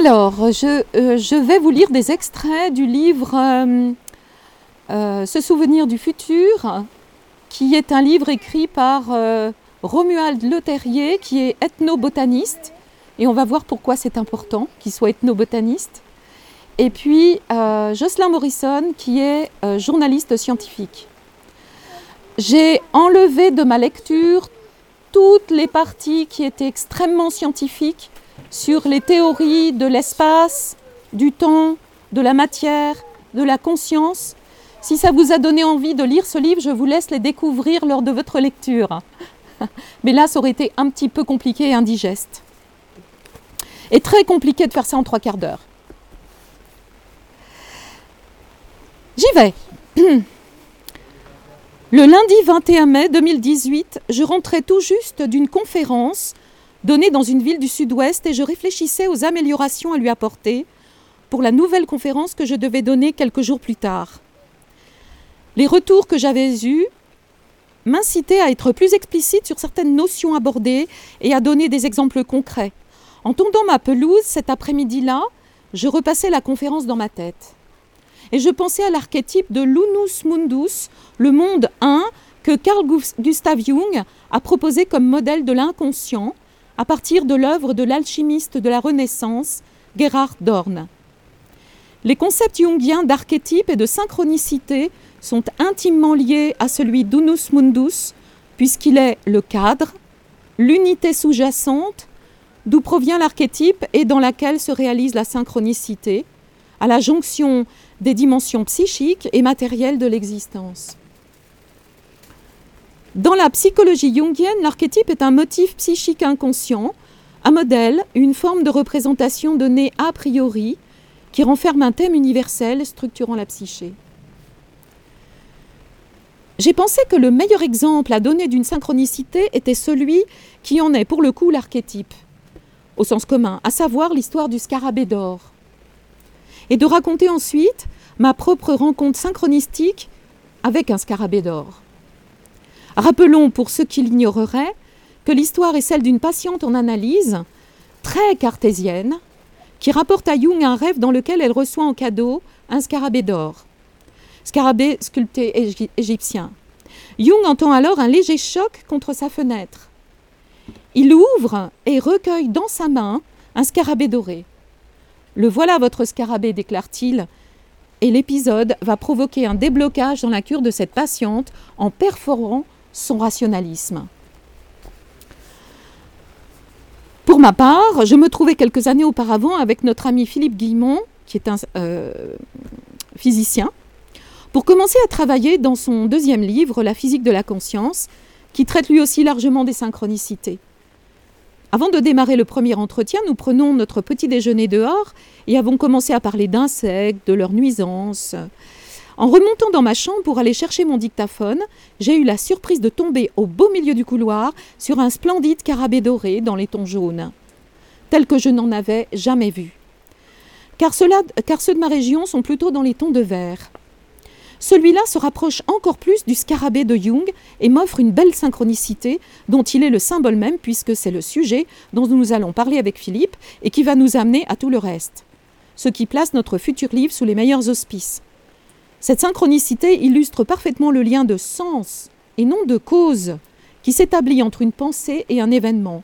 Alors, je vais vous lire des extraits du livre « Ce souvenir du futur », qui est un livre écrit par Romuald Leterrier, qui est ethnobotaniste. Et on va voir pourquoi c'est important qu'il soit ethnobotaniste. Et puis, Jocelin Morisson, qui est journaliste scientifique. J'ai enlevé de ma lecture toutes les parties qui étaient extrêmement scientifiques sur les théories de l'espace, du temps, de la matière, de la conscience. Si ça vous a donné envie de lire ce livre, je vous laisse les découvrir lors de votre lecture. Mais là, ça aurait été un petit peu compliqué et indigeste. Et très compliqué de faire ça en 3 quarts d'heure. J'y vais. Le lundi 21 mai 2018, je rentrais tout juste d'une conférence donnée dans une ville du Sud-Ouest et je réfléchissais aux améliorations à lui apporter pour la nouvelle conférence que je devais donner quelques jours plus tard. Les retours que j'avais eus m'incitaient à être plus explicite sur certaines notions abordées et à donner des exemples concrets. En tondant ma pelouse cet après-midi-là, je repassais la conférence dans ma tête. Et je pensais à l'archétype de l'unus mundus, le monde un, que Carl Gustav Jung a proposé comme modèle de l'inconscient à partir de l'œuvre de l'alchimiste de la Renaissance, Gerard Dorn. Les concepts jungiens d'archétype et de synchronicité sont intimement liés à celui d'unus mundus, puisqu'il est le cadre, l'unité sous-jacente, d'où provient l'archétype et dans laquelle se réalise la synchronicité, à la jonction des dimensions psychiques et matérielles de l'existence. Dans la psychologie jungienne, l'archétype est un motif psychique inconscient, un modèle, une forme de représentation donnée a priori, qui renferme un thème universel structurant la psyché. J'ai pensé que le meilleur exemple à donner d'une synchronicité était celui qui en est pour le coup l'archétype, au sens commun, à savoir l'histoire du scarabée d'or. Et de raconter ensuite ma propre rencontre synchronistique avec un scarabée d'or. Rappelons, pour ceux qui l'ignoreraient, que l'histoire est celle d'une patiente en analyse, très cartésienne, qui rapporte à Jung un rêve dans lequel elle reçoit en cadeau un scarabée d'or. Scarabée sculpté égyptien. Jung entend alors un léger choc contre sa fenêtre. Il ouvre et recueille dans sa main un scarabée doré. « Le voilà votre scarabée », déclare-t-il, et l'épisode va provoquer un déblocage dans la cure de cette patiente en perforant son rationalisme. Pour ma part, je me trouvais quelques années auparavant avec notre ami Philippe Guillemant, qui est un physicien, pour commencer à travailler dans son 2e livre « La physique de la conscience », qui traite lui aussi largement des synchronicités. Avant de démarrer le premier entretien, nous prenons notre petit déjeuner dehors et avons commencé à parler d'insectes, de leurs nuisances. En remontant dans ma chambre pour aller chercher mon dictaphone, j'ai eu la surprise de tomber au beau milieu du couloir sur un splendide scarabée doré dans les tons jaunes, tel que je n'en avais jamais vu. Car ceux de ma région sont plutôt dans les tons de vert. Celui-là se rapproche encore plus du scarabée de Jung et m'offre une belle synchronicité dont il est le symbole même puisque c'est le sujet dont nous allons parler avec Philippe et qui va nous amener à tout le reste. Ce qui place notre futur livre sous les meilleurs auspices. Cette synchronicité illustre parfaitement le lien de sens et non de cause qui s'établit entre une pensée et un événement,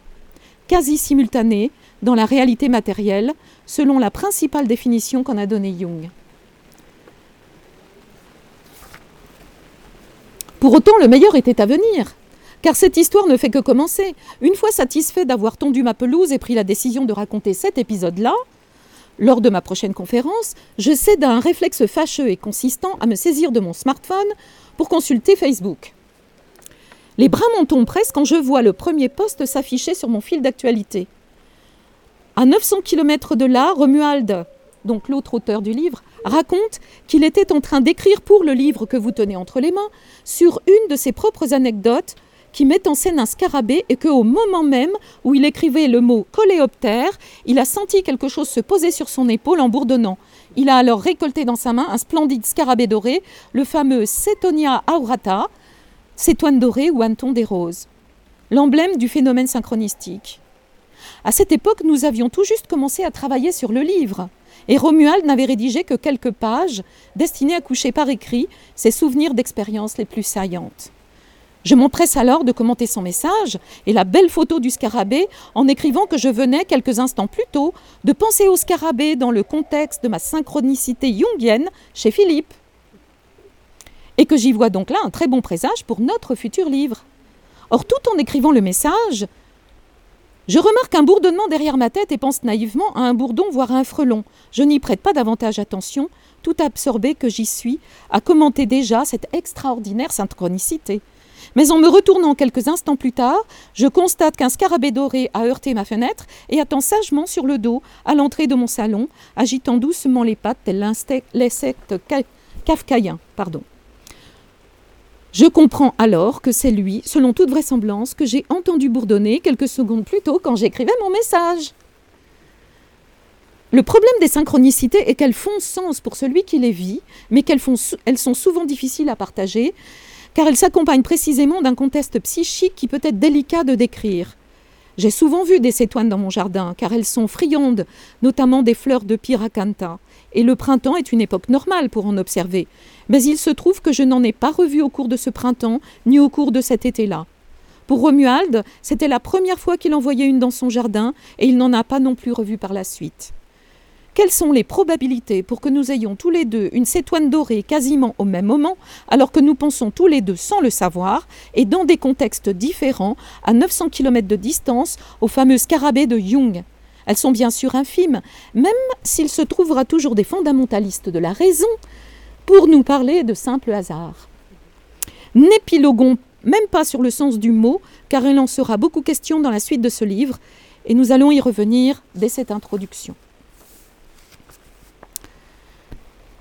quasi simultané dans la réalité matérielle selon la principale définition qu'en a donnée Jung. Pour autant, le meilleur était à venir, car cette histoire ne fait que commencer. Une fois satisfait d'avoir tondu ma pelouse et pris la décision de raconter cet épisode-là, lors de ma prochaine conférence, je cède à un réflexe fâcheux et consistant à me saisir de mon smartphone pour consulter Facebook. Les bras m'en tombent presque quand je vois le premier post s'afficher sur mon fil d'actualité. À 900 km de là, Romuald, donc l'autre auteur du livre, raconte qu'il était en train d'écrire pour le livre que vous tenez entre les mains sur une de ses propres anecdotes qui met en scène un scarabée et qu'au moment même où il écrivait le mot « coléoptère », il a senti quelque chose se poser sur son épaule en bourdonnant. Il a alors récolté dans sa main un splendide scarabée doré, le fameux Cetonia aurata, cétoine dorée ou hanneton des roses, l'emblème du phénomène synchronistique. À cette époque, nous avions tout juste commencé à travailler sur le livre. Et Romuald n'avait rédigé que quelques pages destinées à coucher par écrit ses souvenirs d'expériences les plus saillantes. Je m'empresse alors de commenter son message et la belle photo du scarabée en écrivant que je venais, quelques instants plus tôt, de penser au scarabée dans le contexte de ma synchronicité jungienne chez Philippe. Et que j'y vois donc là un très bon présage pour notre futur livre. Or, tout en écrivant le message, je remarque un bourdonnement derrière ma tête et pense naïvement à un bourdon, voire à un frelon. Je n'y prête pas davantage attention, tout absorbé que j'y suis, à commenter déjà cette extraordinaire synchronicité. Mais en me retournant quelques instants plus tard, je constate qu'un scarabée doré a heurté ma fenêtre et attend sagement sur le dos à l'entrée de mon salon, agitant doucement les pattes tel l'insecte kafkaïen. Je comprends alors que c'est lui, selon toute vraisemblance, que j'ai entendu bourdonner quelques secondes plus tôt quand j'écrivais mon message. Le problème des synchronicités est qu'elles font sens pour celui qui les vit, mais qu'elles sont souvent difficiles à partager, car elles s'accompagnent précisément d'un contexte psychique qui peut être délicat de décrire. J'ai souvent vu des cétoines dans mon jardin, car elles sont friandes, notamment des fleurs de pyracantha. Et le printemps est une époque normale pour en observer. Mais il se trouve que je n'en ai pas revu au cours de ce printemps, ni au cours de cet été-là. Pour Romuald, c'était la première fois qu'il en voyait une dans son jardin, et il n'en a pas non plus revu par la suite. Quelles sont les probabilités pour que nous ayons tous les deux une cétoine dorée quasiment au même moment, alors que nous pensons tous les deux sans le savoir, et dans des contextes différents, à 900 km de distance, au fameux scarabée de Jung ? Elles sont bien sûr infimes, même s'il se trouvera toujours des fondamentalistes de la raison pour nous parler de simples hasards. N'épiloguons même pas sur le sens du mot, car il en sera beaucoup question dans la suite de ce livre, et nous allons y revenir dès cette introduction.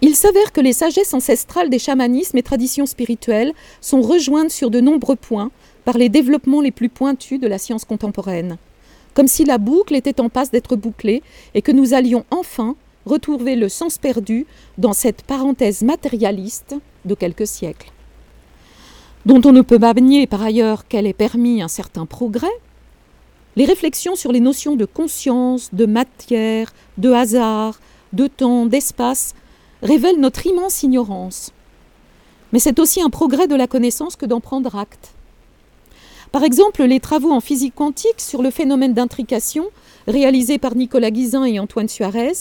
Il s'avère que les sagesses ancestrales des chamanismes et traditions spirituelles sont rejointes sur de nombreux points par les développements les plus pointus de la science contemporaine. Comme si la boucle était en passe d'être bouclée et que nous allions enfin retrouver le sens perdu dans cette parenthèse matérialiste de quelques siècles. Dont on ne peut pas nier par ailleurs qu'elle ait permis un certain progrès, les réflexions sur les notions de conscience, de matière, de hasard, de temps, d'espace révèlent notre immense ignorance. Mais c'est aussi un progrès de la connaissance que d'en prendre acte. Par exemple, les travaux en physique quantique sur le phénomène d'intrication, réalisés par Nicolas Gisin et Antoine Suarez,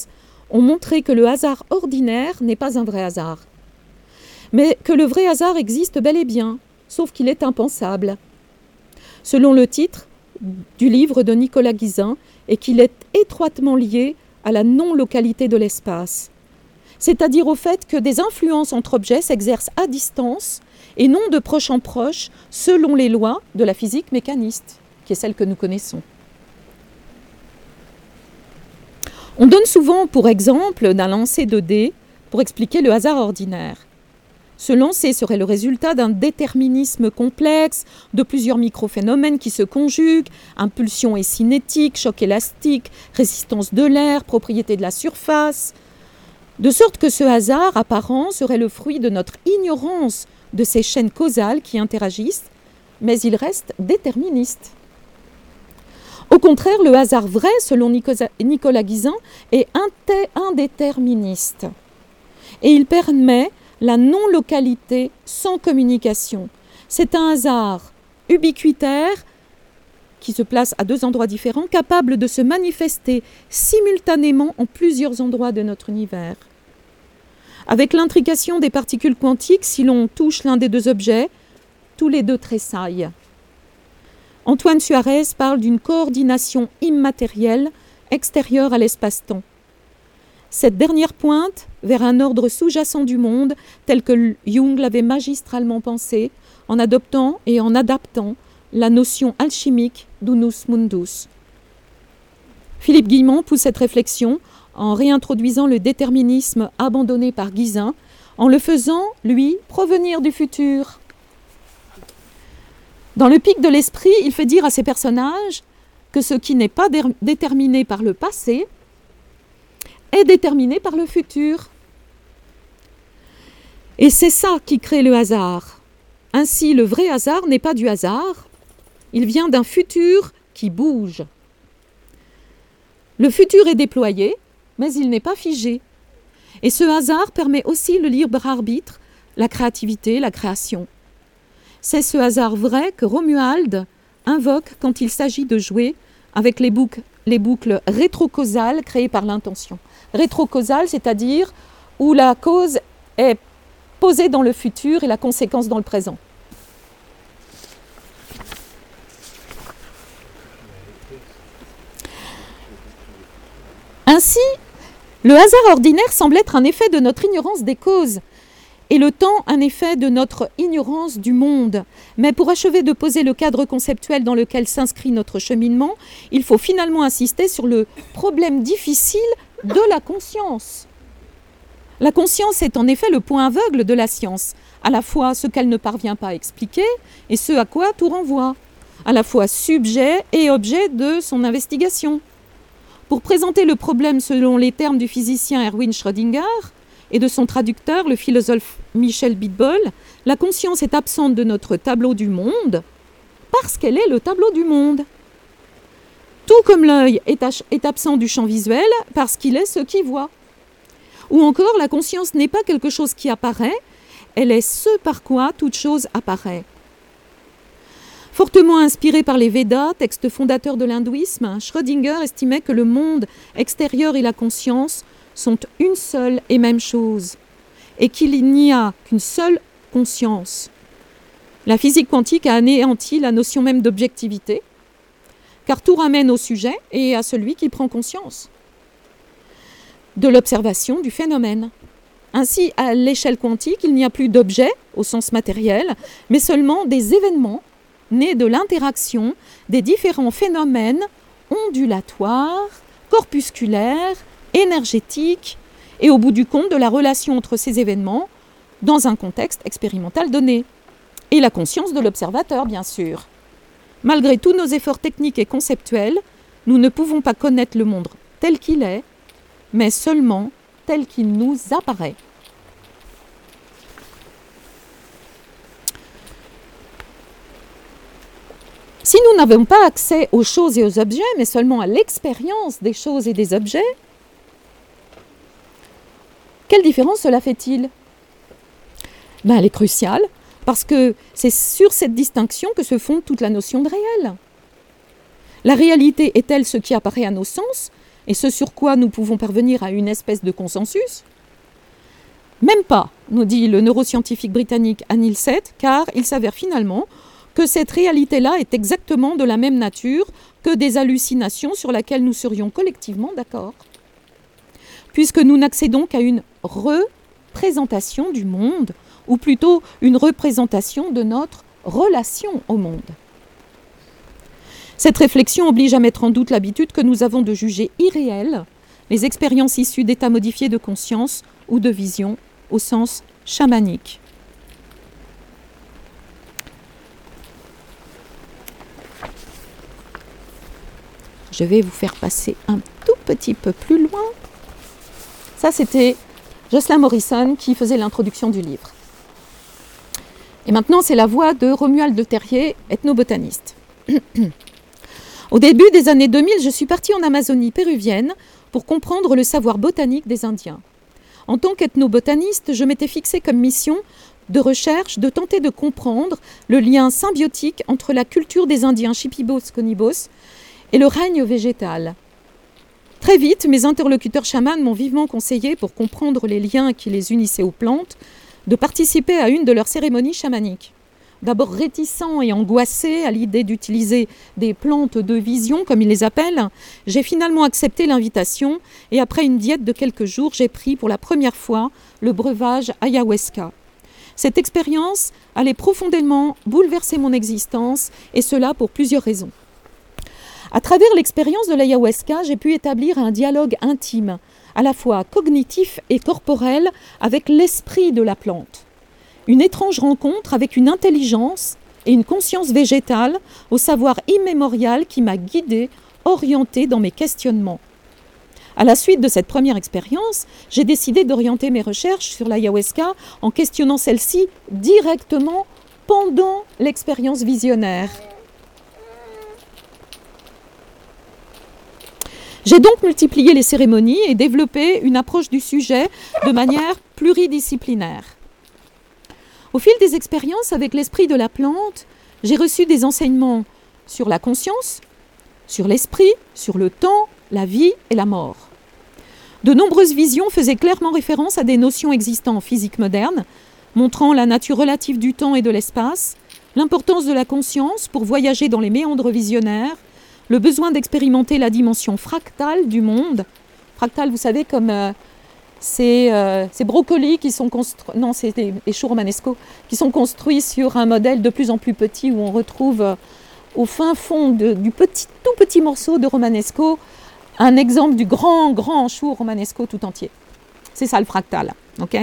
ont montré que le hasard ordinaire n'est pas un vrai hasard. Mais que le vrai hasard existe bel et bien, sauf qu'il est impensable. Selon le titre du livre de Nicolas Gisin, et qu'il est étroitement lié à la non-localité de l'espace. C'est-à-dire au fait que des influences entre objets s'exercent à distance et non de proche en proche, selon les lois de la physique mécaniste, qui est celle que nous connaissons. On donne souvent pour exemple d'un lancer de dés pour expliquer le hasard ordinaire. Ce lancer serait le résultat d'un déterminisme complexe, de plusieurs microphénomènes qui se conjuguent, impulsion et cinétique, choc élastique, résistance de l'air, propriété de la surface. De sorte que ce hasard apparent serait le fruit de notre ignorance de ces chaînes causales qui interagissent, mais il reste déterministe. Au contraire, le hasard vrai, selon Nicolas Gisin, est indéterministe. Et il permet la non-localité sans communication. C'est un hasard ubiquitaire qui se place à deux endroits différents, capable de se manifester simultanément en plusieurs endroits de notre univers. Avec l'intrication des particules quantiques, si l'on touche l'un des deux objets, tous les deux tressaillent. Antoine Suarez parle d'une coordination immatérielle extérieure à l'espace-temps. Cette dernière pointe vers un ordre sous-jacent du monde, tel que Jung l'avait magistralement pensé, en adoptant et en adaptant la notion alchimique d'unus mundus. Philippe Guillemant pousse cette réflexion en réintroduisant le déterminisme abandonné par Gisin, en le faisant, lui, provenir du futur. Dans Le Pic de l'esprit, il fait dire à ses personnages que ce qui n'est pas déterminé par le passé est déterminé par le futur. Et c'est ça qui crée le hasard. Ainsi, le vrai hasard n'est pas du hasard, il vient d'un futur qui bouge. Le futur est déployé, mais il n'est pas figé. Et ce hasard permet aussi le libre arbitre, la créativité, la création. C'est ce hasard vrai que Romuald invoque quand il s'agit de jouer avec les boucles rétrocausales créées par l'intention. Rétrocausales, c'est-à-dire où la cause est posée dans le futur et la conséquence dans le présent. Ainsi, le hasard ordinaire semble être un effet de notre ignorance des causes et le temps un effet de notre ignorance du monde. Mais pour achever de poser le cadre conceptuel dans lequel s'inscrit notre cheminement, il faut finalement insister sur le problème difficile de la conscience. La conscience est en effet le point aveugle de la science, à la fois ce qu'elle ne parvient pas à expliquer et ce à quoi tout renvoie, à la fois sujet et objet de son investigation. Pour présenter le problème selon les termes du physicien Erwin Schrödinger et de son traducteur, le philosophe Michel Bitbol, la conscience est absente de notre tableau du monde parce qu'elle est le tableau du monde. Tout comme l'œil est absent du champ visuel parce qu'il est ce qui voit. Ou encore, la conscience n'est pas quelque chose qui apparaît, elle est ce par quoi toute chose apparaît. Fortement inspiré par les Védas, texte fondateur de l'hindouisme, Schrödinger estimait que le monde extérieur et la conscience sont une seule et même chose, et qu'il n'y a qu'une seule conscience. La physique quantique a anéanti la notion même d'objectivité, car tout ramène au sujet et à celui qui prend conscience de l'observation du phénomène. Ainsi, à l'échelle quantique, il n'y a plus d'objets au sens matériel, mais seulement des événements née de l'interaction des différents phénomènes ondulatoires, corpusculaires, énergétiques et au bout du compte de la relation entre ces événements dans un contexte expérimental donné. Et la conscience de l'observateur, bien sûr. Malgré tous nos efforts techniques et conceptuels, nous ne pouvons pas connaître le monde tel qu'il est, mais seulement tel qu'il nous apparaît. Si nous n'avons pas accès aux choses et aux objets, mais seulement à l'expérience des choses et des objets, quelle différence cela fait-il ? Elle est cruciale, parce que c'est sur cette distinction que se fonde toute la notion de réel. La réalité est-elle ce qui apparaît à nos sens, et ce sur quoi nous pouvons parvenir à une espèce de consensus ? Même pas, nous dit le neuroscientifique britannique Anil Seth, car il s'avère finalement que cette réalité-là est exactement de la même nature que des hallucinations sur lesquelles nous serions collectivement d'accord. Puisque nous n'accédons qu'à une représentation du monde, ou plutôt une représentation de notre relation au monde. Cette réflexion oblige à mettre en doute l'habitude que nous avons de juger irréelles les expériences issues d'états modifiés de conscience ou de vision au sens chamanique. Je vais vous faire passer un tout petit peu plus loin. Ça, c'était Jocelin Morisson qui faisait l'introduction du livre. Et maintenant, c'est la voix de Romuald Leterrier, ethnobotaniste. Au début des années 2000, je suis partie en Amazonie péruvienne pour comprendre le savoir botanique des Indiens. En tant qu'ethnobotaniste, je m'étais fixée comme mission de recherche de tenter de comprendre le lien symbiotique entre la culture des Indiens Shipibos-Conibos et le règne végétal. Très vite, mes interlocuteurs chamans m'ont vivement conseillé, pour comprendre les liens qui les unissaient aux plantes, de participer à une de leurs cérémonies chamaniques. D'abord réticent et angoissé à l'idée d'utiliser des plantes de vision, comme ils les appellent, j'ai finalement accepté l'invitation et après une diète de quelques jours, j'ai pris pour la première fois le breuvage Ayahuasca. Cette expérience allait profondément bouleverser mon existence, et cela pour plusieurs raisons. À travers l'expérience de l'ayahuasca, j'ai pu établir un dialogue intime, à la fois cognitif et corporel, avec l'esprit de la plante. Une étrange rencontre avec une intelligence et une conscience végétale au savoir immémorial qui m'a guidée, orientée dans mes questionnements. À la suite de cette première expérience, j'ai décidé d'orienter mes recherches sur l'ayahuasca en questionnant celle-ci directement pendant l'expérience visionnaire. J'ai donc multiplié les cérémonies et développé une approche du sujet de manière pluridisciplinaire. Au fil des expériences avec l'esprit de la plante, j'ai reçu des enseignements sur la conscience, sur l'esprit, sur le temps, la vie et la mort. De nombreuses visions faisaient clairement référence à des notions existantes en physique moderne, montrant la nature relative du temps et de l'espace, l'importance de la conscience pour voyager dans les méandres visionnaires, le besoin d'expérimenter la dimension fractale du monde. Fractale, vous savez, comme ces brocolis qui sont construits... Non, c'est des choux romanesco qui sont construits sur un modèle de plus en plus petit où on retrouve au fin fond du tout petit morceau de romanesco un exemple du grand chou romanesco tout entier. C'est ça le fractal, ok ?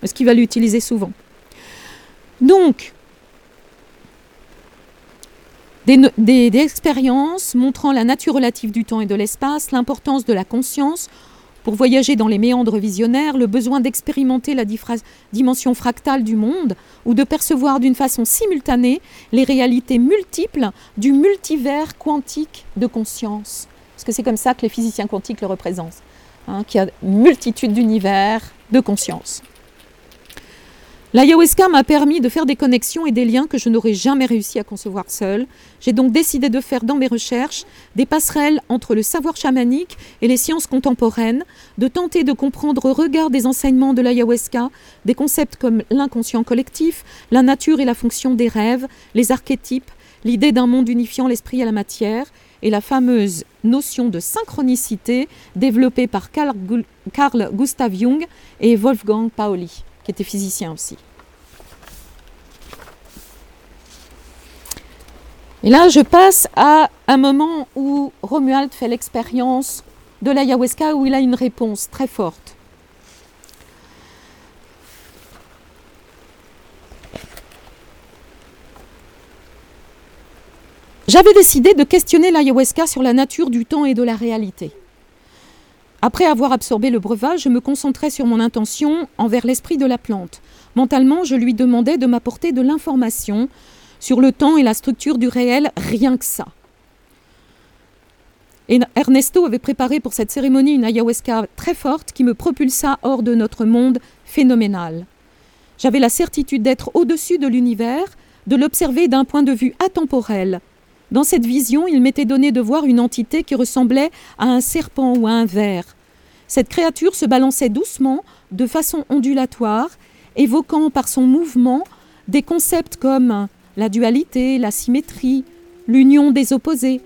Parce qu'il va l'utiliser souvent. Donc, des expériences montrant la nature relative du temps et de l'espace, l'importance de la conscience pour voyager dans les méandres visionnaires, le besoin d'expérimenter la dimension fractale du monde ou de percevoir d'une façon simultanée les réalités multiples du multivers quantique de conscience. Parce que c'est comme ça que les physiciens quantiques le représentent, hein, qu'il y a une multitude d'univers de conscience. L'ayahuasca m'a permis de faire des connexions et des liens que je n'aurais jamais réussi à concevoir seule. J'ai donc décidé de faire dans mes recherches des passerelles entre le savoir chamanique et les sciences contemporaines, de tenter de comprendre au regard des enseignements de l'ayahuasca des concepts comme l'inconscient collectif, la nature et la fonction des rêves, les archétypes, l'idée d'un monde unifiant l'esprit à la matière et la fameuse notion de synchronicité développée par Carl Gustav Jung et Wolfgang Paoli, qui était physicien aussi. Et là, je passe à un moment où Romuald fait l'expérience de l'ayahuasca, où il a une réponse très forte. J'avais décidé de questionner l'ayahuasca sur la nature du temps et de la réalité. Après avoir absorbé le breuvage, je me concentrais sur mon intention envers l'esprit de la plante. Mentalement, je lui demandais de m'apporter de l'information sur le temps et la structure du réel, rien que ça. Et Ernesto avait préparé pour cette cérémonie une ayahuasca très forte qui me propulsa hors de notre monde phénoménal. J'avais la certitude d'être au-dessus de l'univers, de l'observer d'un point de vue atemporel. Dans cette vision, il m'était donné de voir une entité qui ressemblait à un serpent ou à un ver. Cette créature se balançait doucement, de façon ondulatoire, évoquant par son mouvement des concepts comme la dualité, la symétrie, l'union des opposés.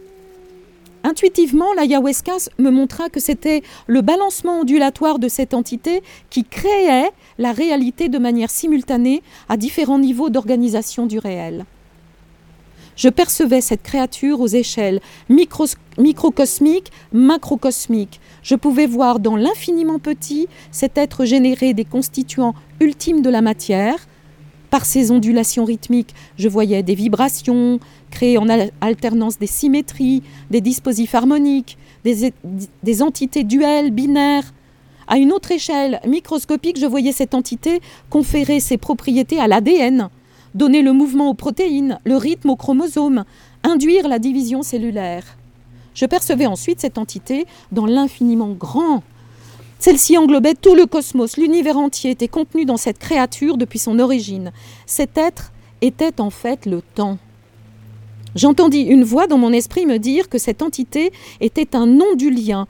Intuitivement, l'ayahuasca me montra que c'était le balancement ondulatoire de cette entité qui créait la réalité de manière simultanée à différents niveaux d'organisation du réel. Je percevais cette créature aux échelles microcosmiques, macrocosmiques. Je pouvais voir dans l'infiniment petit cet être généré des constituants ultimes de la matière. Par ces ondulations rythmiques, je voyais des vibrations créées en alternance des symétries, des dispositifs harmoniques, des entités duelles, binaires. À une autre échelle microscopique, je voyais cette entité conférer ses propriétés à l'ADN. Donner le mouvement aux protéines, le rythme aux chromosomes, induire la division cellulaire. Je percevais ensuite cette entité dans l'infiniment grand. Celle-ci englobait tout le cosmos, l'univers entier était contenu dans cette créature depuis son origine. Cet être était en fait le temps. J'entendis une voix dans mon esprit me dire que cette entité était un nom du lien.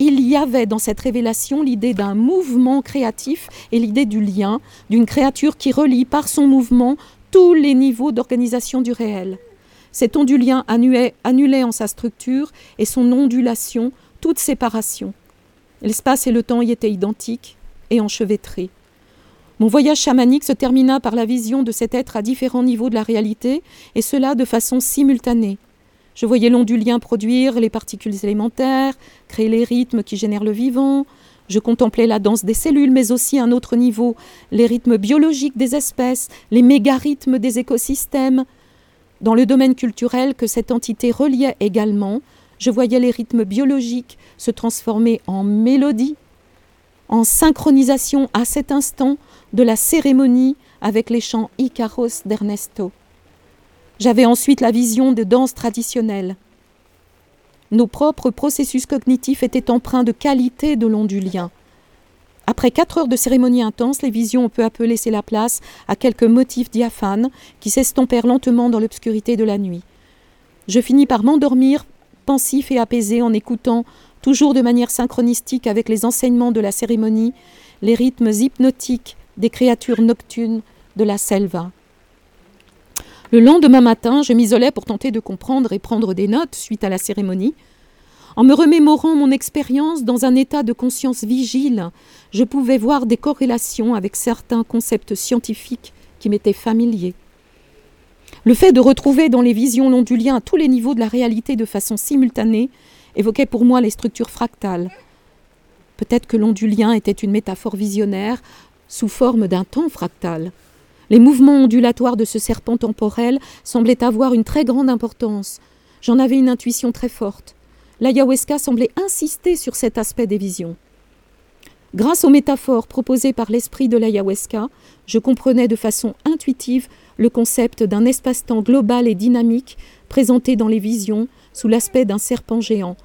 Il y avait dans cette révélation l'idée d'un mouvement créatif et l'idée du lien, d'une créature qui relie par son mouvement tous les niveaux d'organisation du réel. Cet ondulien annulait en sa structure et son ondulation toute séparation. L'espace et le temps y étaient identiques et enchevêtrés. Mon voyage chamanique se termina par la vision de cet être à différents niveaux de la réalité, et cela de façon simultanée. Je voyais l'ondulien produire les particules élémentaires, créer les rythmes qui génèrent le vivant. Je contemplais la danse des cellules, mais aussi à un autre niveau, les rythmes biologiques des espèces, les mégarythmes des écosystèmes. Dans le domaine culturel que cette entité reliait également, je voyais les rythmes biologiques se transformer en mélodie, en synchronisation à cet instant de la cérémonie avec les chants Icaros d'Ernesto. J'avais ensuite la vision de danse traditionnelle. Nos propres processus cognitifs étaient empreints de qualité de l'ondulien. Après 4 heures de cérémonie intense, les visions ont peu à peu laissé la place à quelques motifs diaphanes qui s'estompèrent lentement dans l'obscurité de la nuit. Je finis par m'endormir, pensif et apaisé, en écoutant, toujours de manière synchronistique avec les enseignements de la cérémonie, les rythmes hypnotiques des créatures nocturnes de la selva. Le lendemain matin, je m'isolais pour tenter de comprendre et prendre des notes suite à la cérémonie. En me remémorant mon expérience dans un état de conscience vigile, je pouvais voir des corrélations avec certains concepts scientifiques qui m'étaient familiers. Le fait de retrouver dans les visions l'ondulien à tous les niveaux de la réalité de façon simultanée évoquait pour moi les structures fractales. Peut-être que l'ondulien était une métaphore visionnaire sous forme d'un temps fractal. Les mouvements ondulatoires de ce serpent temporel semblaient avoir une très grande importance. J'en avais une intuition très forte. L'ayahuasca semblait insister sur cet aspect des visions. Grâce aux métaphores proposées par l'esprit de l'ayahuasca, je comprenais de façon intuitive le concept d'un espace-temps global et dynamique présenté dans les visions sous l'aspect d'un serpent géant.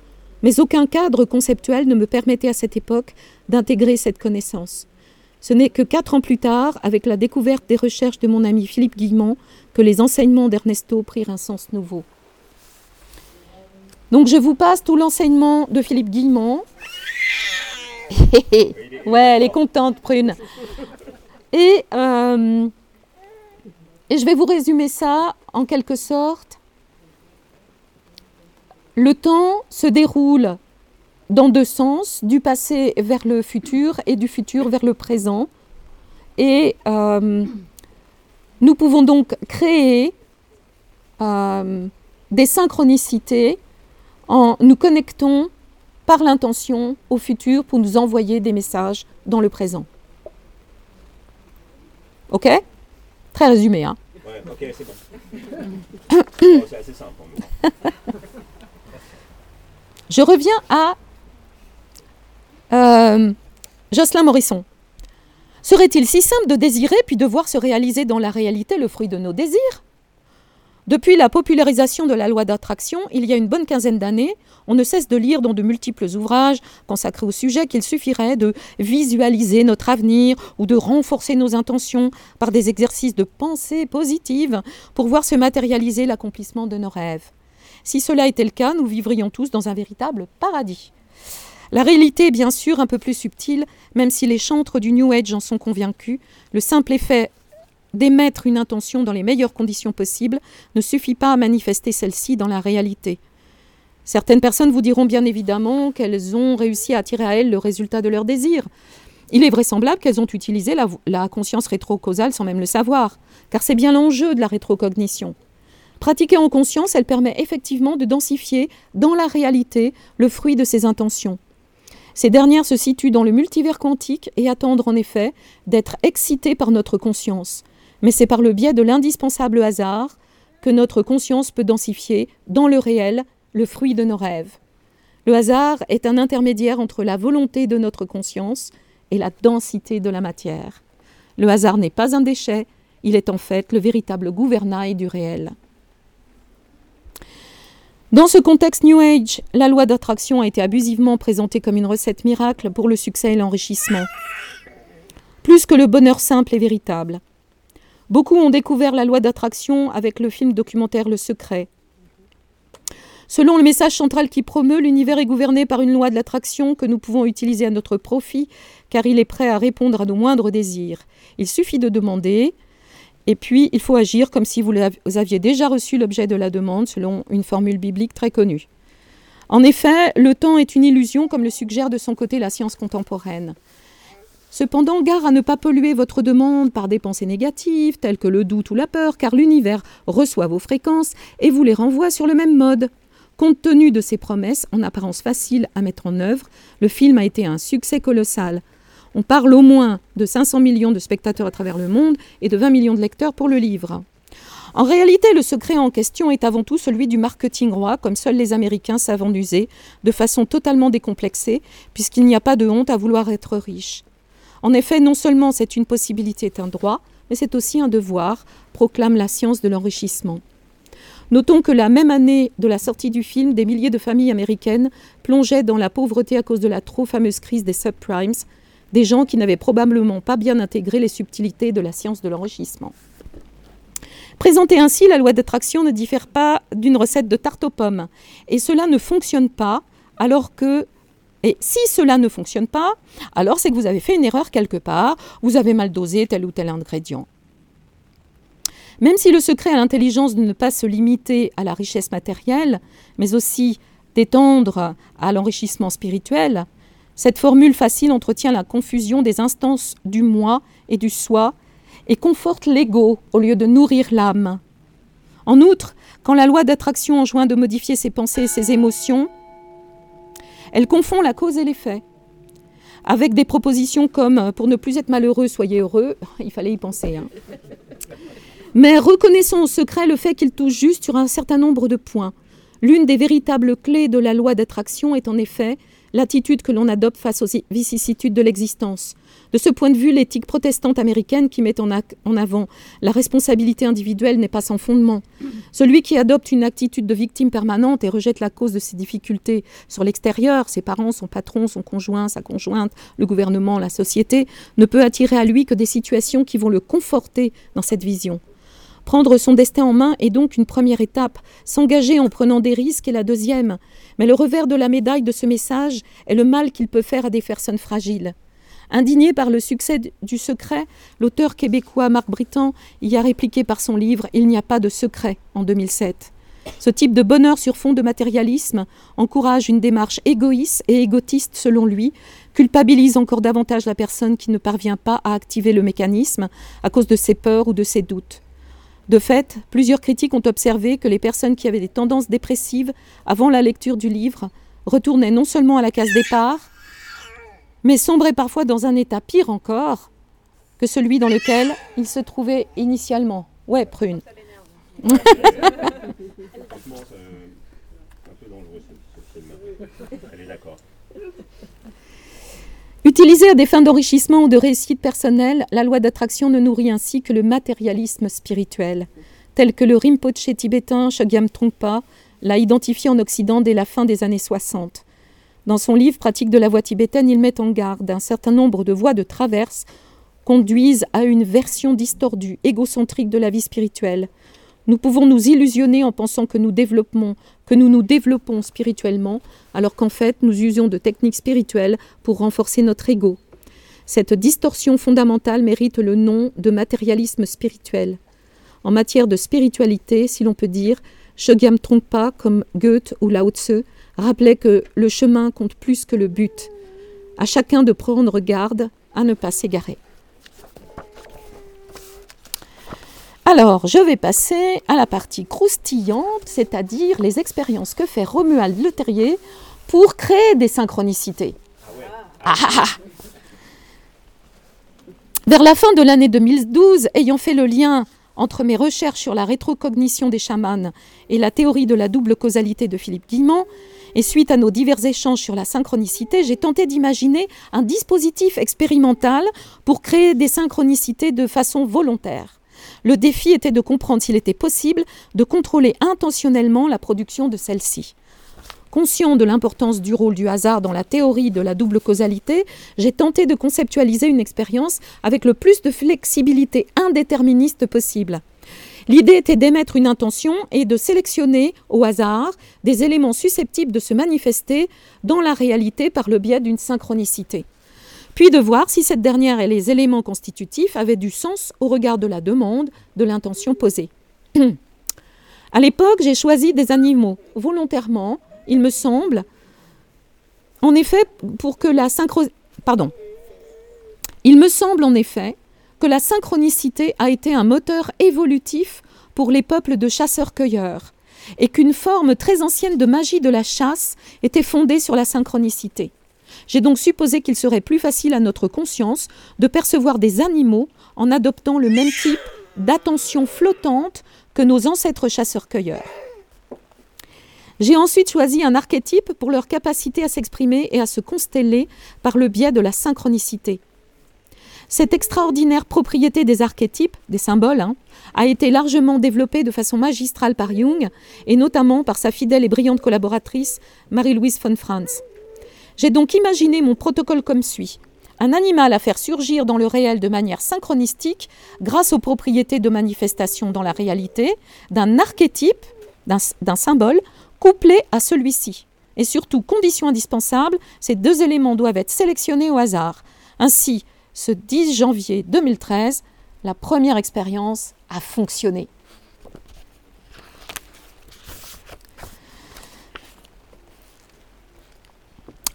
Mais aucun cadre conceptuel ne me permettait à cette époque d'intégrer cette connaissance. Ce n'est que 4 ans plus tard, avec la découverte des recherches de mon ami Philippe Guillemant, que les enseignements d'Ernesto prirent un sens nouveau. Donc je vous passe tout l'enseignement de Philippe Guillemant. Ouais, elle est contente, Prune. Et je vais vous résumer ça en quelque sorte. Le temps se déroule dans 2 sens, du passé vers le futur et du futur vers le présent. Et nous pouvons donc créer des synchronicités en nous connectant par l'intention au futur pour nous envoyer des messages dans le présent. Ok ? Très résumé, hein ? Ouais, ok, c'est bon. Oh, c'est assez simple. Je reviens à Jocelin Morisson. Serait-il si simple de désirer puis de voir se réaliser dans la réalité le fruit de nos désirs ? Depuis la popularisation de la loi d'attraction, il y a une bonne quinzaine d'années, on ne cesse de lire dans de multiples ouvrages consacrés au sujet qu'il suffirait de visualiser notre avenir ou de renforcer nos intentions par des exercices de pensée positive pour voir se matérialiser l'accomplissement de nos rêves. Si cela était le cas, nous vivrions tous dans un véritable paradis. La réalité est bien sûr un peu plus subtile, même si les chantres du New Age en sont convaincus. Le simple effet d'émettre une intention dans les meilleures conditions possibles ne suffit pas à manifester celle-ci dans la réalité. Certaines personnes vous diront bien évidemment qu'elles ont réussi à attirer à elles le résultat de leurs désirs. Il est vraisemblable qu'elles ont utilisé la conscience rétrocausale sans même le savoir, car c'est bien l'enjeu de la rétrocognition. Pratiquée en conscience, elle permet effectivement de densifier dans la réalité le fruit de ses intentions. Ces dernières se situent dans le multivers quantique et attendent en effet d'être excitées par notre conscience. Mais c'est par le biais de l'indispensable hasard que notre conscience peut densifier, dans le réel, le fruit de nos rêves. Le hasard est un intermédiaire entre la volonté de notre conscience et la densité de la matière. Le hasard n'est pas un déchet, il est en fait le véritable gouvernail du réel. Dans ce contexte New Age, la loi d'attraction a été abusivement présentée comme une recette miracle pour le succès et l'enrichissement, plus que le bonheur simple et véritable. Beaucoup ont découvert la loi d'attraction avec le film documentaire Le Secret. Selon le message central qui promeut, l'univers est gouverné par une loi de l'attraction que nous pouvons utiliser à notre profit, car il est prêt à répondre à nos moindres désirs. Il suffit de demander, et puis il faut agir comme si vous aviez déjà reçu l'objet de la demande, selon une formule biblique très connue. En effet, le temps est une illusion, comme le suggère de son côté la science contemporaine. Cependant, gare à ne pas polluer votre demande par des pensées négatives, telles que le doute ou la peur, car l'univers reçoit vos fréquences et vous les renvoie sur le même mode. Compte tenu de ces promesses, en apparence faciles à mettre en œuvre, le film a été un succès colossal. On parle au moins de 500 millions de spectateurs à travers le monde et de 20 millions de lecteurs pour le livre. En réalité, le secret en question est avant tout celui du marketing roi, comme seuls les Américains savent en user, de façon totalement décomplexée, puisqu'il n'y a pas de honte à vouloir être riche. En effet, non seulement c'est une possibilité, c'est un droit, mais c'est aussi un devoir, proclame la science de l'enrichissement. Notons que la même année de la sortie du film, des milliers de familles américaines plongeaient dans la pauvreté à cause de la trop fameuse crise des subprimes, des gens qui n'avaient probablement pas bien intégré les subtilités de la science de l'enrichissement. Présentée ainsi, la loi d'attraction ne diffère pas d'une recette de tarte aux pommes. Et cela ne fonctionne pas, alors que... Et si cela ne fonctionne pas, alors c'est que vous avez fait une erreur quelque part, vous avez mal dosé tel ou tel ingrédient. Même si le secret à l'intelligence de ne pas se limiter à la richesse matérielle, mais aussi d'étendre à l'enrichissement spirituel, cette formule facile entretient la confusion des instances du moi et du soi et conforte l'ego au lieu de nourrir l'âme. En outre, quand la loi d'attraction enjoint de modifier ses pensées et ses émotions, elle confond la cause et l'effet. Avec des propositions comme « Pour ne plus être malheureux, soyez heureux », il fallait y penser. Mais reconnaissons au secret le fait qu'il touche juste sur un certain nombre de points. L'une des véritables clés de la loi d'attraction est en effet l'attitude que l'on adopte face aux vicissitudes de l'existence. De ce point de vue, l'éthique protestante américaine qui met en avant la responsabilité individuelle n'est pas sans fondement. Celui qui adopte une attitude de victime permanente et rejette la cause de ses difficultés sur l'extérieur, ses parents, son patron, son conjoint, sa conjointe, le gouvernement, la société, ne peut attirer à lui que des situations qui vont le conforter dans cette vision. Prendre son destin en main est donc une première étape. S'engager en prenant des risques est la deuxième. Mais le revers de la médaille de ce message est le mal qu'il peut faire à des personnes fragiles. Indigné par le succès du secret, l'auteur québécois Marc Briton y a répliqué par son livre « Il n'y a pas de secret » en 2007. Ce type de bonheur sur fond de matérialisme encourage une démarche égoïste et égotiste selon lui, culpabilise encore davantage la personne qui ne parvient pas à activer le mécanisme à cause de ses peurs ou de ses doutes. De fait, plusieurs critiques ont observé que les personnes qui avaient des tendances dépressives avant la lecture du livre retournaient non seulement à la case départ, mais sombraient parfois dans un état pire encore que celui dans lequel ils se trouvaient initialement. Ouais, prune. Utilisée à des fins d'enrichissement ou de réussite personnelle, la loi d'attraction ne nourrit ainsi que le matérialisme spirituel, tel que le Rinpoché tibétain Chögyam Trungpa l'a identifié en Occident dès la fin des années 60. Dans son livre « Pratique de la voie tibétaine », il met en garde un certain nombre de voies de traverse conduisent à une version distordue, égocentrique de la vie spirituelle. Nous pouvons nous illusionner en pensant que nous nous développons spirituellement, alors qu'en fait, nous usons de techniques spirituelles pour renforcer notre ego. Cette distorsion fondamentale mérite le nom de matérialisme spirituel. En matière de spiritualité, si l'on peut dire, Chögyam Trungpa, comme Goethe ou Lao Tse, rappelait que le chemin compte plus que le but. À chacun de prendre garde à ne pas s'égarer. Alors, je vais passer à la partie croustillante, c'est-à-dire les expériences que fait Romuald Leterrier pour créer des synchronicités. Vers la fin de l'année 2012, ayant fait le lien entre mes recherches sur la rétrocognition des chamans et la théorie de la double causalité de Philippe Guillemant, et suite à nos divers échanges sur la synchronicité, j'ai tenté d'imaginer un dispositif expérimental pour créer des synchronicités de façon volontaire. Le défi était de comprendre s'il était possible de contrôler intentionnellement la production de celle-ci. Conscient de l'importance du rôle du hasard dans la théorie de la double causalité, j'ai tenté de conceptualiser une expérience avec le plus de flexibilité indéterministe possible. L'idée était d'émettre une intention et de sélectionner au hasard des éléments susceptibles de se manifester dans la réalité par le biais d'une synchronicité, puis de voir si cette dernière et les éléments constitutifs avaient du sens au regard de la demande, de l'intention posée. À l'époque, j'ai choisi des animaux, volontairement, il me semble. En effet, Il me semble en effet que la synchronicité a été un moteur évolutif pour les peuples de chasseurs-cueilleurs et qu'une forme très ancienne de magie de la chasse était fondée sur la synchronicité. J'ai donc supposé qu'il serait plus facile à notre conscience de percevoir des animaux en adoptant le même type d'attention flottante que nos ancêtres chasseurs-cueilleurs. J'ai ensuite choisi un archétype pour leur capacité à s'exprimer et à se consteller par le biais de la synchronicité. Cette extraordinaire propriété des archétypes, des symboles, a été largement développée de façon magistrale par Jung, et notamment par sa fidèle et brillante collaboratrice Marie-Louise von Franz. J'ai donc imaginé mon protocole comme suit. Un animal à faire surgir dans le réel de manière synchronistique grâce aux propriétés de manifestation dans la réalité d'un archétype, d'un symbole, couplé à celui-ci. Et surtout, condition indispensable, ces deux éléments doivent être sélectionnés au hasard. Ainsi, ce 10 janvier 2013, la première expérience a fonctionné.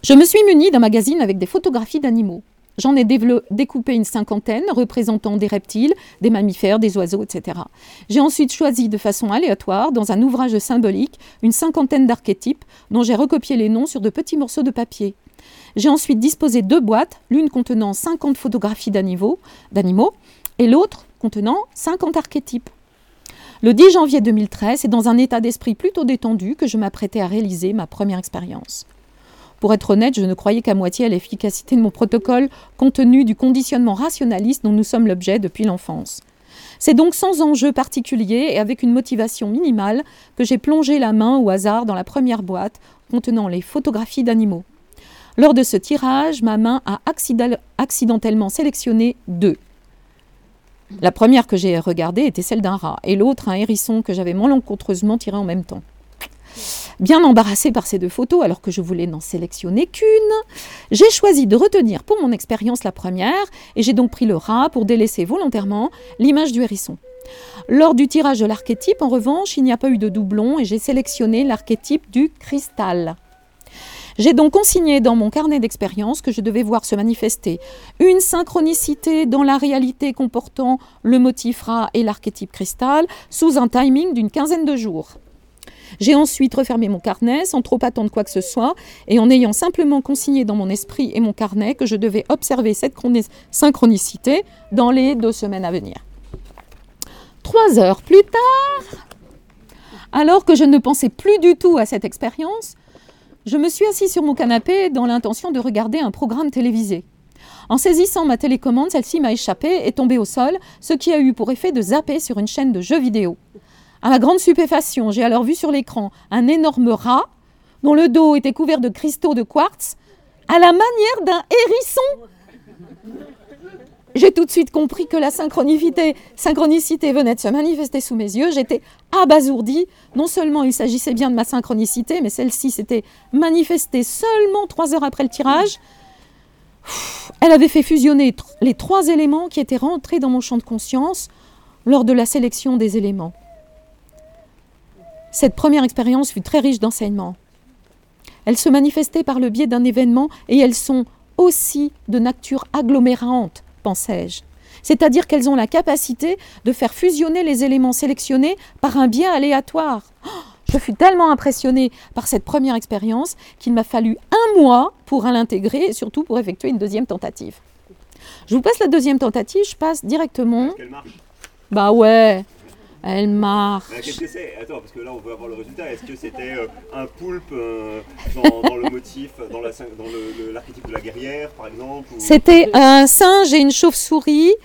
Je me suis munie d'un magazine avec des photographies d'animaux. J'en ai découpé une 50aine, représentant des reptiles, des mammifères, des oiseaux, etc. J'ai ensuite choisi de façon aléatoire, dans un ouvrage symbolique, une 50aine d'archétypes, dont j'ai recopié les noms sur de petits morceaux de papier. J'ai ensuite disposé deux boîtes, l'une contenant 50 photographies d'animaux et l'autre contenant 50 archétypes. Le 10 janvier 2013, c'est dans un état d'esprit plutôt détendu que je m'apprêtais à réaliser ma première expérience. Pour être honnête, je ne croyais qu'à moitié à l'efficacité de mon protocole, compte tenu du conditionnement rationaliste dont nous sommes l'objet depuis l'enfance. C'est donc sans enjeu particulier et avec une motivation minimale que j'ai plongé la main au hasard dans la première boîte contenant les photographies d'animaux. Lors de ce tirage, ma main a accidentellement sélectionné deux. La première que j'ai regardée était celle d'un rat et l'autre un hérisson que j'avais malencontreusement tiré en même temps. Bien embarrassée par ces deux photos, alors que je voulais n'en sélectionner qu'une, j'ai choisi de retenir pour mon expérience la première et j'ai donc pris le rat pour délaisser volontairement l'image du hérisson. Lors du tirage de l'archétype, en revanche, il n'y a pas eu de doublon et j'ai sélectionné l'archétype du cristal. J'ai donc consigné dans mon carnet d'expérience que je devais voir se manifester une synchronicité dans la réalité comportant le motif rat et l'archétype cristal sous un timing d'une 15aine de jours. J'ai ensuite refermé mon carnet sans trop attendre quoi que ce soit et en ayant simplement consigné dans mon esprit et mon carnet que je devais observer cette synchronicité dans les 2 semaines à venir. 3 heures plus tard, alors que je ne pensais plus du tout à cette expérience, je me suis assise sur mon canapé dans l'intention de regarder un programme télévisé. En saisissant ma télécommande, celle-ci m'a échappé et tombée au sol, ce qui a eu pour effet de zapper sur une chaîne de jeux vidéo. À ma grande stupéfaction, j'ai alors vu sur l'écran un énorme rat dont le dos était couvert de cristaux de quartz à la manière d'un hérisson. J'ai tout de suite compris que la synchronicité venait de se manifester sous mes yeux. J'étais abasourdie. Non seulement il s'agissait bien de ma synchronicité, mais celle-ci s'était manifestée seulement 3 heures après le tirage. Elle avait fait fusionner les 3 éléments qui étaient rentrés dans mon champ de conscience lors de la sélection des éléments. Cette première expérience fut très riche d'enseignements. Elles se manifestaient par le biais d'un événement et elles sont aussi de nature agglomérante, pensais-je. C'est-à-dire qu'elles ont la capacité de faire fusionner les éléments sélectionnés par un biais aléatoire. Je fus tellement impressionnée par cette première expérience qu'il m'a fallu 1 mois pour l'intégrer et surtout pour effectuer une 2e tentative. Je vous passe la 2e tentative, je passe directement... Est-ce qu'elle marche ? Bah ouais. Elle marche. Ah, qu'est-ce que c'est ? Attends, parce que là, on veut avoir le résultat. Est-ce que c'était un poulpe dans le motif, dans l'archétype de la guerrière, par exemple ou... C'était un singe et une chauve-souris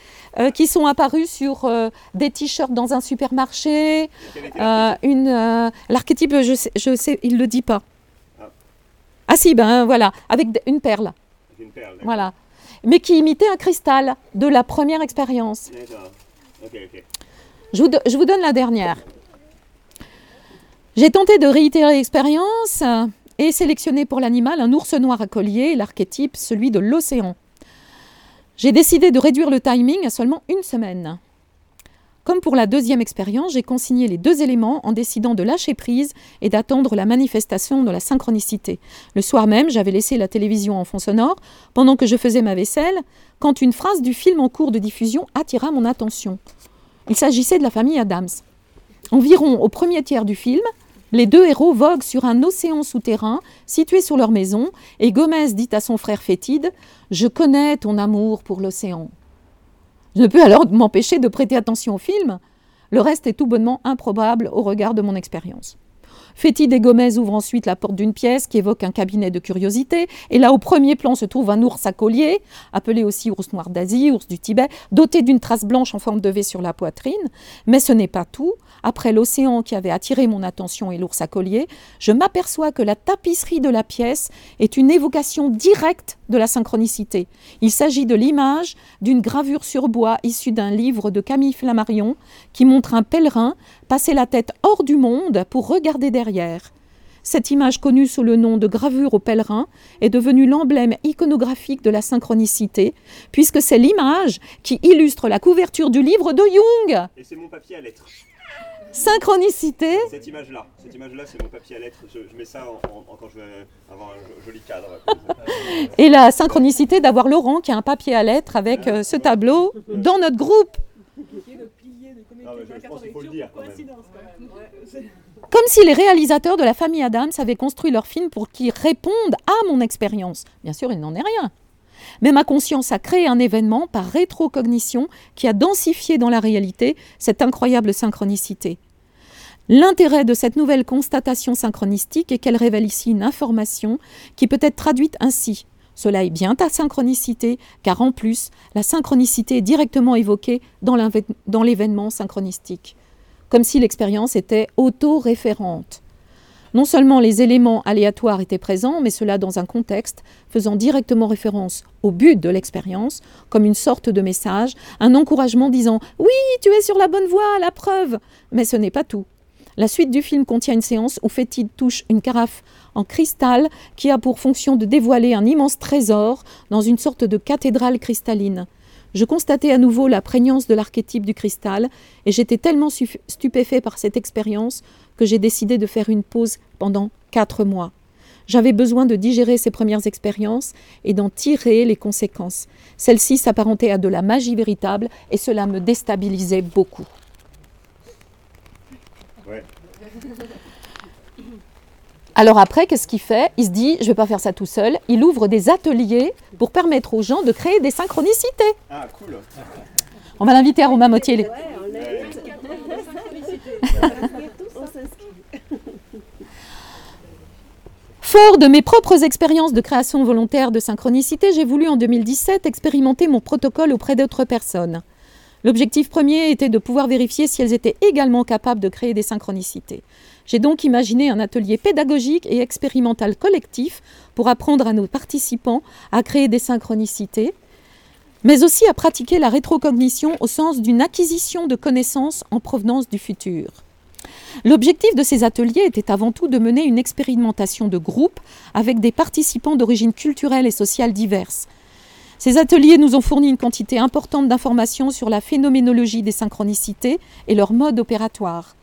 qui sont apparus sur des t-shirts dans un supermarché. L'archétype, je sais, il ne le dit pas. Ah si, ben voilà, avec une perle. Avec une perle, d'accord. Voilà. Mais qui imitait un cristal de la première expérience. D'accord. Ok. Je vous donne la dernière. J'ai tenté de réitérer l'expérience et sélectionné pour l'animal un ours noir à collier, l'archétype, celui de l'océan. J'ai décidé de réduire le timing à seulement 1 semaine. Comme pour la 2e expérience, j'ai consigné les 2 éléments en décidant de lâcher prise et d'attendre la manifestation de la synchronicité. Le soir même, j'avais laissé la télévision en fond sonore pendant que je faisais ma vaisselle, quand une phrase du film en cours de diffusion attira mon attention. Il s'agissait de la famille Adams. Environ au premier tiers du film, les 2 héros voguent sur un océan souterrain situé sur leur maison et Gomez dit à son frère fétide « Je connais ton amour pour l'océan ». Je ne peux alors m'empêcher de prêter attention au film. Le reste est tout bonnement improbable au regard de mon expérience. Féti des Gomez ouvre ensuite la porte d'une pièce qui évoque un cabinet de curiosité. Et là, au premier plan, se trouve un ours à collier, appelé aussi ours noir d'Asie, ours du Tibet, doté d'une trace blanche en forme de V sur la poitrine. Mais ce n'est pas tout. Après l'océan qui avait attiré mon attention et l'ours à collier, je m'aperçois que la tapisserie de la pièce est une évocation directe de la synchronicité. Il s'agit de l'image d'une gravure sur bois issue d'un livre de Camille Flammarion qui montre un pèlerin passer la tête hors du monde pour regarder derrière. Cette image connue sous le nom de gravure au pèlerin est devenue l'emblème iconographique de la synchronicité, puisque c'est l'image qui illustre la couverture du livre de Jung. Et c'est mon papier à lettres. Synchronicité. Cette image-là, c'est mon papier à lettres. Je mets ça quand je vais avoir un joli cadre. Et la synchronicité d'avoir Laurent qui a un papier à lettres avec ce tableau dans notre groupe. Comme si les réalisateurs de la famille Adams avaient construit leur film pour qu'ils répondent à mon expérience. Bien sûr, il n'en est rien. Mais ma conscience a créé un événement par rétrocognition qui a densifié dans la réalité cette incroyable synchronicité. L'intérêt de cette nouvelle constatation synchronistique est qu'elle révèle ici une information qui peut être traduite ainsi. Cela est bien ta synchronicité, car en plus, la synchronicité est directement évoquée dans l'événement synchronistique. Comme si l'expérience était auto-référente. Non seulement les éléments aléatoires étaient présents, mais cela dans un contexte faisant directement référence au but de l'expérience, comme une sorte de message, un encouragement disant « Oui, tu es sur la bonne voie, la preuve !» Mais ce n'est pas tout. La suite du film contient une séance où Fétide touche une carafe en cristal qui a pour fonction de dévoiler un immense trésor dans une sorte de cathédrale cristalline. Je constatais à nouveau la prégnance de l'archétype du cristal et j'étais tellement stupéfait par cette expérience que j'ai décidé de faire une pause pendant 4 mois. J'avais besoin de digérer ces premières expériences et d'en tirer les conséquences. Celles-ci s'apparentaient à de la magie véritable et cela me déstabilisait beaucoup. Ouais. Alors après, qu'est-ce qu'il fait? Il se dit, je ne vais pas faire ça tout seul. Il ouvre des ateliers pour permettre aux gens de créer des synchronicités. Ah, cool. On va l'inviter à Romain Mottier. Ouais, on a eu 4 synchronicités. Fort de mes propres expériences de création volontaire de synchronicité, j'ai voulu en 2017 expérimenter mon protocole auprès d'autres personnes. L'objectif premier était de pouvoir vérifier si elles étaient également capables de créer des synchronicités. J'ai donc imaginé un atelier pédagogique et expérimental collectif pour apprendre à nos participants à créer des synchronicités, mais aussi à pratiquer la rétrocognition au sens d'une acquisition de connaissances en provenance du futur. L'objectif de ces ateliers était avant tout de mener une expérimentation de groupe avec des participants d'origine culturelle et sociale diverses. Ces ateliers nous ont fourni une quantité importante d'informations sur la phénoménologie des synchronicités et leur mode opératoire.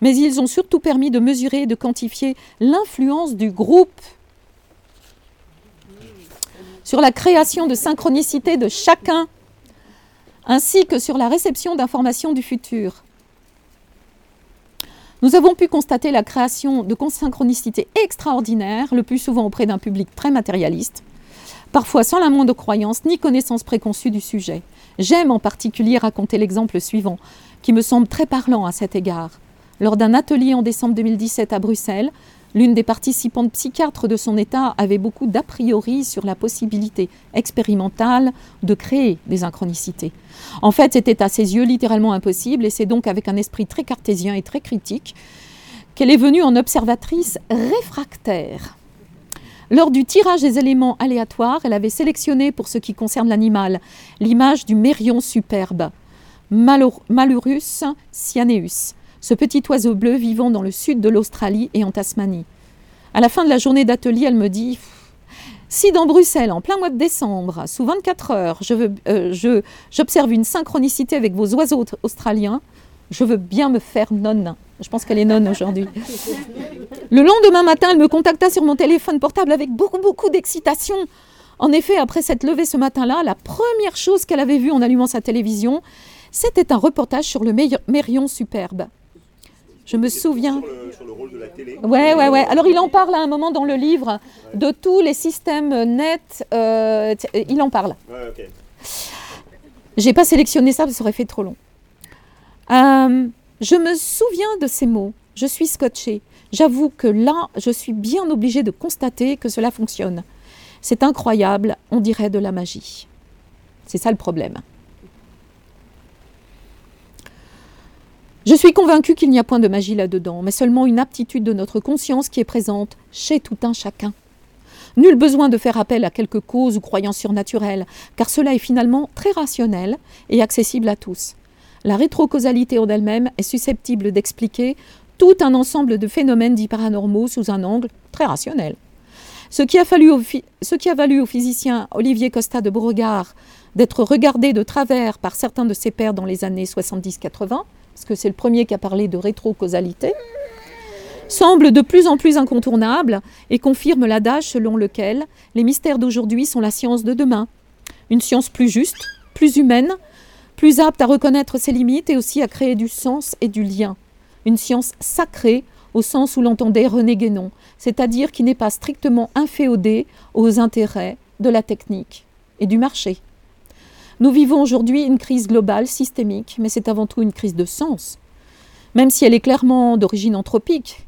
Mais ils ont surtout permis de mesurer et de quantifier l'influence du groupe sur la création de synchronicités de chacun, ainsi que sur la réception d'informations du futur. Nous avons pu constater la création de synchronicités extraordinaires, le plus souvent auprès d'un public très matérialiste, parfois sans la moindre croyance ni connaissance préconçue du sujet. J'aime en particulier raconter l'exemple suivant, qui me semble très parlant à cet égard. Lors d'un atelier en décembre 2017 à Bruxelles, l'une des participantes psychiatres de son état avait beaucoup d'a priori sur la possibilité expérimentale de créer des synchronicités. En fait, c'était à ses yeux littéralement impossible et c'est donc avec un esprit très cartésien et très critique qu'elle est venue en observatrice réfractaire. Lors du tirage des éléments aléatoires, elle avait sélectionné, pour ce qui concerne l'animal, l'image du mérion superbe, Malurus cyaneus, ce petit oiseau bleu vivant dans le sud de l'Australie et en Tasmanie. À la fin de la journée d'atelier, elle me dit « Si dans Bruxelles, en plein mois de décembre, sous 24 heures, j'observe une synchronicité avec vos oiseaux australiens, je veux bien me faire nonne. » Je pense qu'elle est nonne aujourd'hui. Le lendemain matin, elle me contacta sur mon téléphone portable avec beaucoup d'excitation. En effet, après s'être levée ce matin-là, la première chose qu'elle avait vue en allumant sa télévision, c'était un reportage sur le mérion superbe. Je me souviens... Sur le rôle de la télé. Ouais. Alors, il en parle à un moment dans le livre de tous les systèmes nets. Il en parle. Ouais, ok. J'ai pas sélectionné ça, parce que ça aurait fait trop long. Je me souviens de ces mots, je suis scotchée. J'avoue que là, je suis bien obligée de constater que cela fonctionne. C'est incroyable, on dirait de la magie. C'est ça le problème. Je suis convaincue qu'il n'y a point de magie là-dedans, mais seulement une aptitude de notre conscience qui est présente chez tout un chacun. Nul besoin de faire appel à quelque cause ou croyance surnaturelle, car cela est finalement très rationnel et accessible à tous. La rétrocausalité en elle-même est susceptible d'expliquer tout un ensemble de phénomènes dits paranormaux sous un angle très rationnel. Ce qui a valu au physicien Olivier Costa de Beauregard d'être regardé de travers par certains de ses pairs dans les années 70-80, parce que c'est le premier qui a parlé de rétrocausalité, semble de plus en plus incontournable et confirme l'adage selon lequel les mystères d'aujourd'hui sont la science de demain. Une science plus juste, plus humaine, plus apte à reconnaître ses limites et aussi à créer du sens et du lien. Une science sacrée au sens où l'entendait René Guénon, c'est-à-dire qui n'est pas strictement inféodée aux intérêts de la technique et du marché. Nous vivons aujourd'hui une crise globale, systémique, mais c'est avant tout une crise de sens. Même si elle est clairement d'origine anthropique,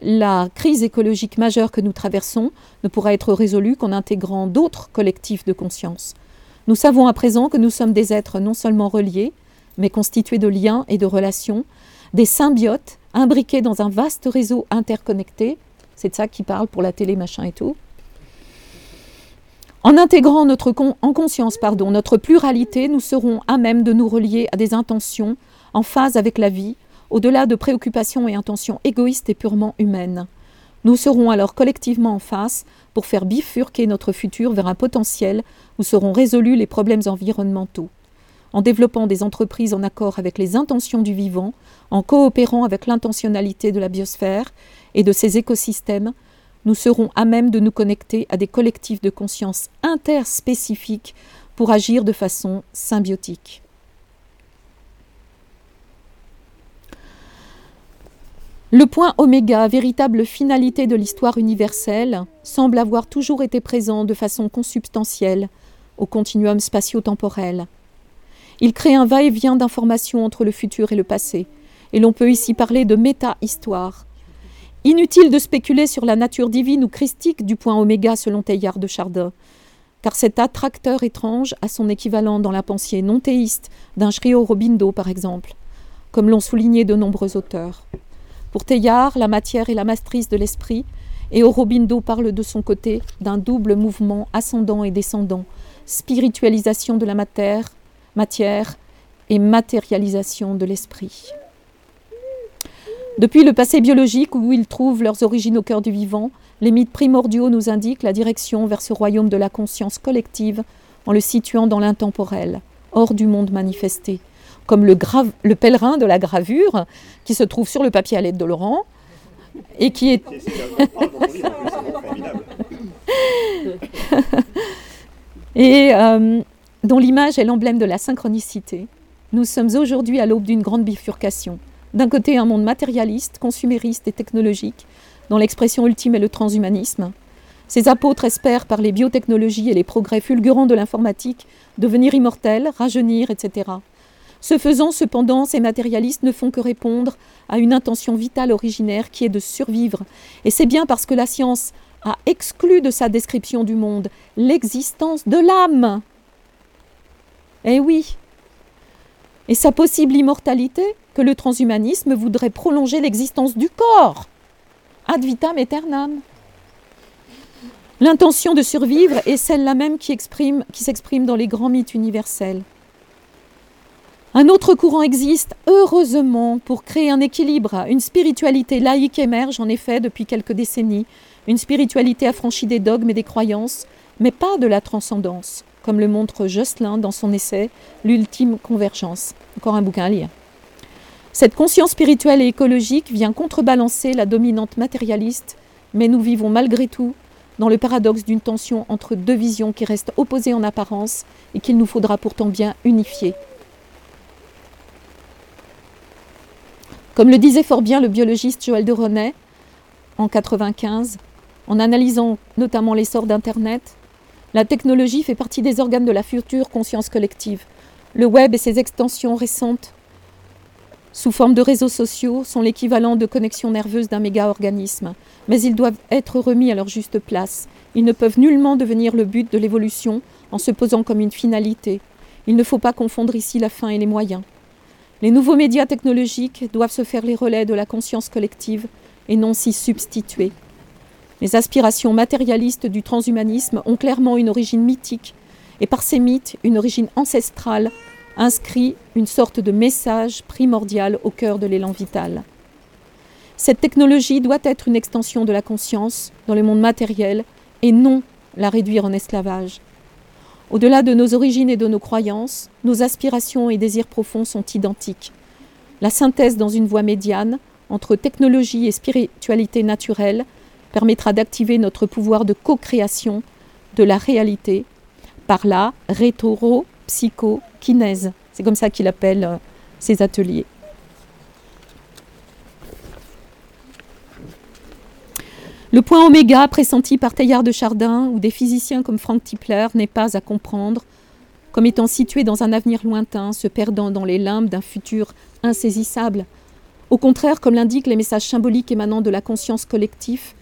la crise écologique majeure que nous traversons ne pourra être résolue qu'en intégrant d'autres collectifs de conscience. Nous savons à présent que nous sommes des êtres non seulement reliés, mais constitués de liens et de relations, des symbiotes imbriqués dans un vaste réseau interconnecté. C'est de ça qu'il parle pour la télé, machin et tout. En intégrant notre pluralité, nous serons à même de nous relier à des intentions en phase avec la vie, au-delà de préoccupations et intentions égoïstes et purement humaines. Nous serons alors collectivement en face pour faire bifurquer notre futur vers un potentiel où seront résolus les problèmes environnementaux. En développant des entreprises en accord avec les intentions du vivant, en coopérant avec l'intentionnalité de la biosphère et de ses écosystèmes, nous serons à même de nous connecter à des collectifs de conscience interspécifiques pour agir de façon symbiotique. Le point oméga, véritable finalité de l'histoire universelle, semble avoir toujours été présent de façon consubstantielle au continuum spatio-temporel. Il crée un va-et-vient d'informations entre le futur et le passé, et l'on peut ici parler de méta-histoire. Inutile de spéculer sur la nature divine ou christique du point oméga selon Teilhard de Chardin, car cet attracteur étrange a son équivalent dans la pensée non-théiste d'un Sri Aurobindo, par exemple, comme l'ont souligné de nombreux auteurs. Pour Teilhard, la matière est la matrice de l'esprit, et Aurobindo parle de son côté d'un double mouvement ascendant et descendant, spiritualisation de la matière et matérialisation de l'esprit. Depuis le passé biologique où ils trouvent leurs origines au cœur du vivant, les mythes primordiaux nous indiquent la direction vers ce royaume de la conscience collective en le situant dans l'intemporel, hors du monde manifesté, comme le pèlerin de la gravure qui se trouve sur le papier à l'aide de Laurent et qui est... dont l'image est l'emblème de la synchronicité. Nous sommes aujourd'hui à l'aube d'une grande bifurcation. D'un côté, un monde matérialiste, consumériste et technologique, dont l'expression ultime est le transhumanisme. Ces apôtres espèrent, par les biotechnologies et les progrès fulgurants de l'informatique, devenir immortels, rajeunir, etc. Ce faisant, cependant, ces matérialistes ne font que répondre à une intention vitale originaire qui est de survivre. Et c'est bien parce que la science a exclu de sa description du monde l'existence de l'âme. Eh oui. Et sa possible immortalité ? Que le transhumanisme voudrait prolonger l'existence du corps, ad vitam aeternam. L'intention de survivre est celle-là même qui s'exprime dans les grands mythes universels. Un autre courant existe, heureusement, pour créer un équilibre. Une spiritualité laïque émerge, en effet, depuis quelques décennies. Une spiritualité affranchie des dogmes et des croyances, mais pas de la transcendance, comme le montre Jocelin dans son essai « L'ultime convergence ». Encore un bouquin à lire. Cette conscience spirituelle et écologique vient contrebalancer la dominante matérialiste, mais nous vivons malgré tout dans le paradoxe d'une tension entre deux visions qui restent opposées en apparence et qu'il nous faudra pourtant bien unifier. Comme le disait fort bien le biologiste Joël de Rosnay en 1995, en analysant notamment l'essor d'Internet, la technologie fait partie des organes de la future conscience collective. Le web et ses extensions récentes sous forme de réseaux sociaux, sont l'équivalent de connexions nerveuses d'un méga-organisme. Mais ils doivent être remis à leur juste place. Ils ne peuvent nullement devenir le but de l'évolution en se posant comme une finalité. Il ne faut pas confondre ici la fin et les moyens. Les nouveaux médias technologiques doivent se faire les relais de la conscience collective et non s'y substituer. Les aspirations matérialistes du transhumanisme ont clairement une origine mythique et par ces mythes, une origine ancestrale inscrit une sorte de message primordial au cœur de l'élan vital. Cette technologie doit être une extension de la conscience dans le monde matériel et non la réduire en esclavage. Au-delà de nos origines et de nos croyances, nos aspirations et désirs profonds sont identiques. La synthèse dans une voie médiane entre technologie et spiritualité naturelle permettra d'activer notre pouvoir de co-création de la réalité par la rétoro-psychokinèse. C'est comme ça qu'il appelle ces ateliers. Le point oméga pressenti par Teilhard de Chardin ou des physiciens comme Frank Tipler n'est pas à comprendre comme étant situé dans un avenir lointain, se perdant dans les limbes d'un futur insaisissable. Au contraire, comme l'indiquent les messages symboliques émanant de la conscience collective,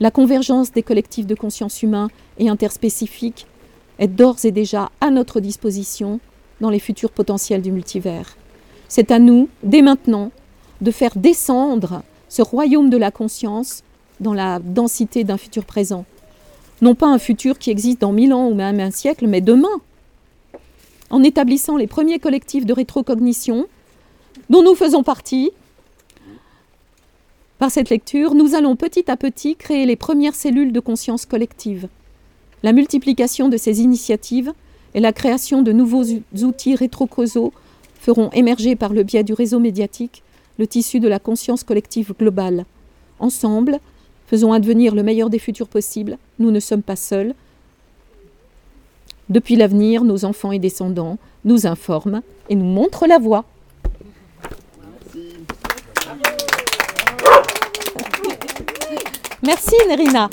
la convergence des collectifs de conscience humains et interspécifiques est d'ores et déjà à notre disposition dans les futurs potentiels du multivers. C'est à nous, dès maintenant, de faire descendre ce royaume de la conscience dans la densité d'un futur présent. Non pas un futur qui existe dans 1000 ans ou même un siècle, mais demain. En établissant les premiers collectifs de rétrocognition dont nous faisons partie, par cette lecture, nous allons petit à petit créer les premières cellules de conscience collective. La multiplication de ces initiatives et la création de nouveaux outils rétrocausaux feront émerger par le biais du réseau médiatique le tissu de la conscience collective globale. Ensemble, faisons advenir le meilleur des futurs possibles. Nous ne sommes pas seuls. Depuis l'avenir, nos enfants et descendants nous informent et nous montrent la voie. Merci Nerina.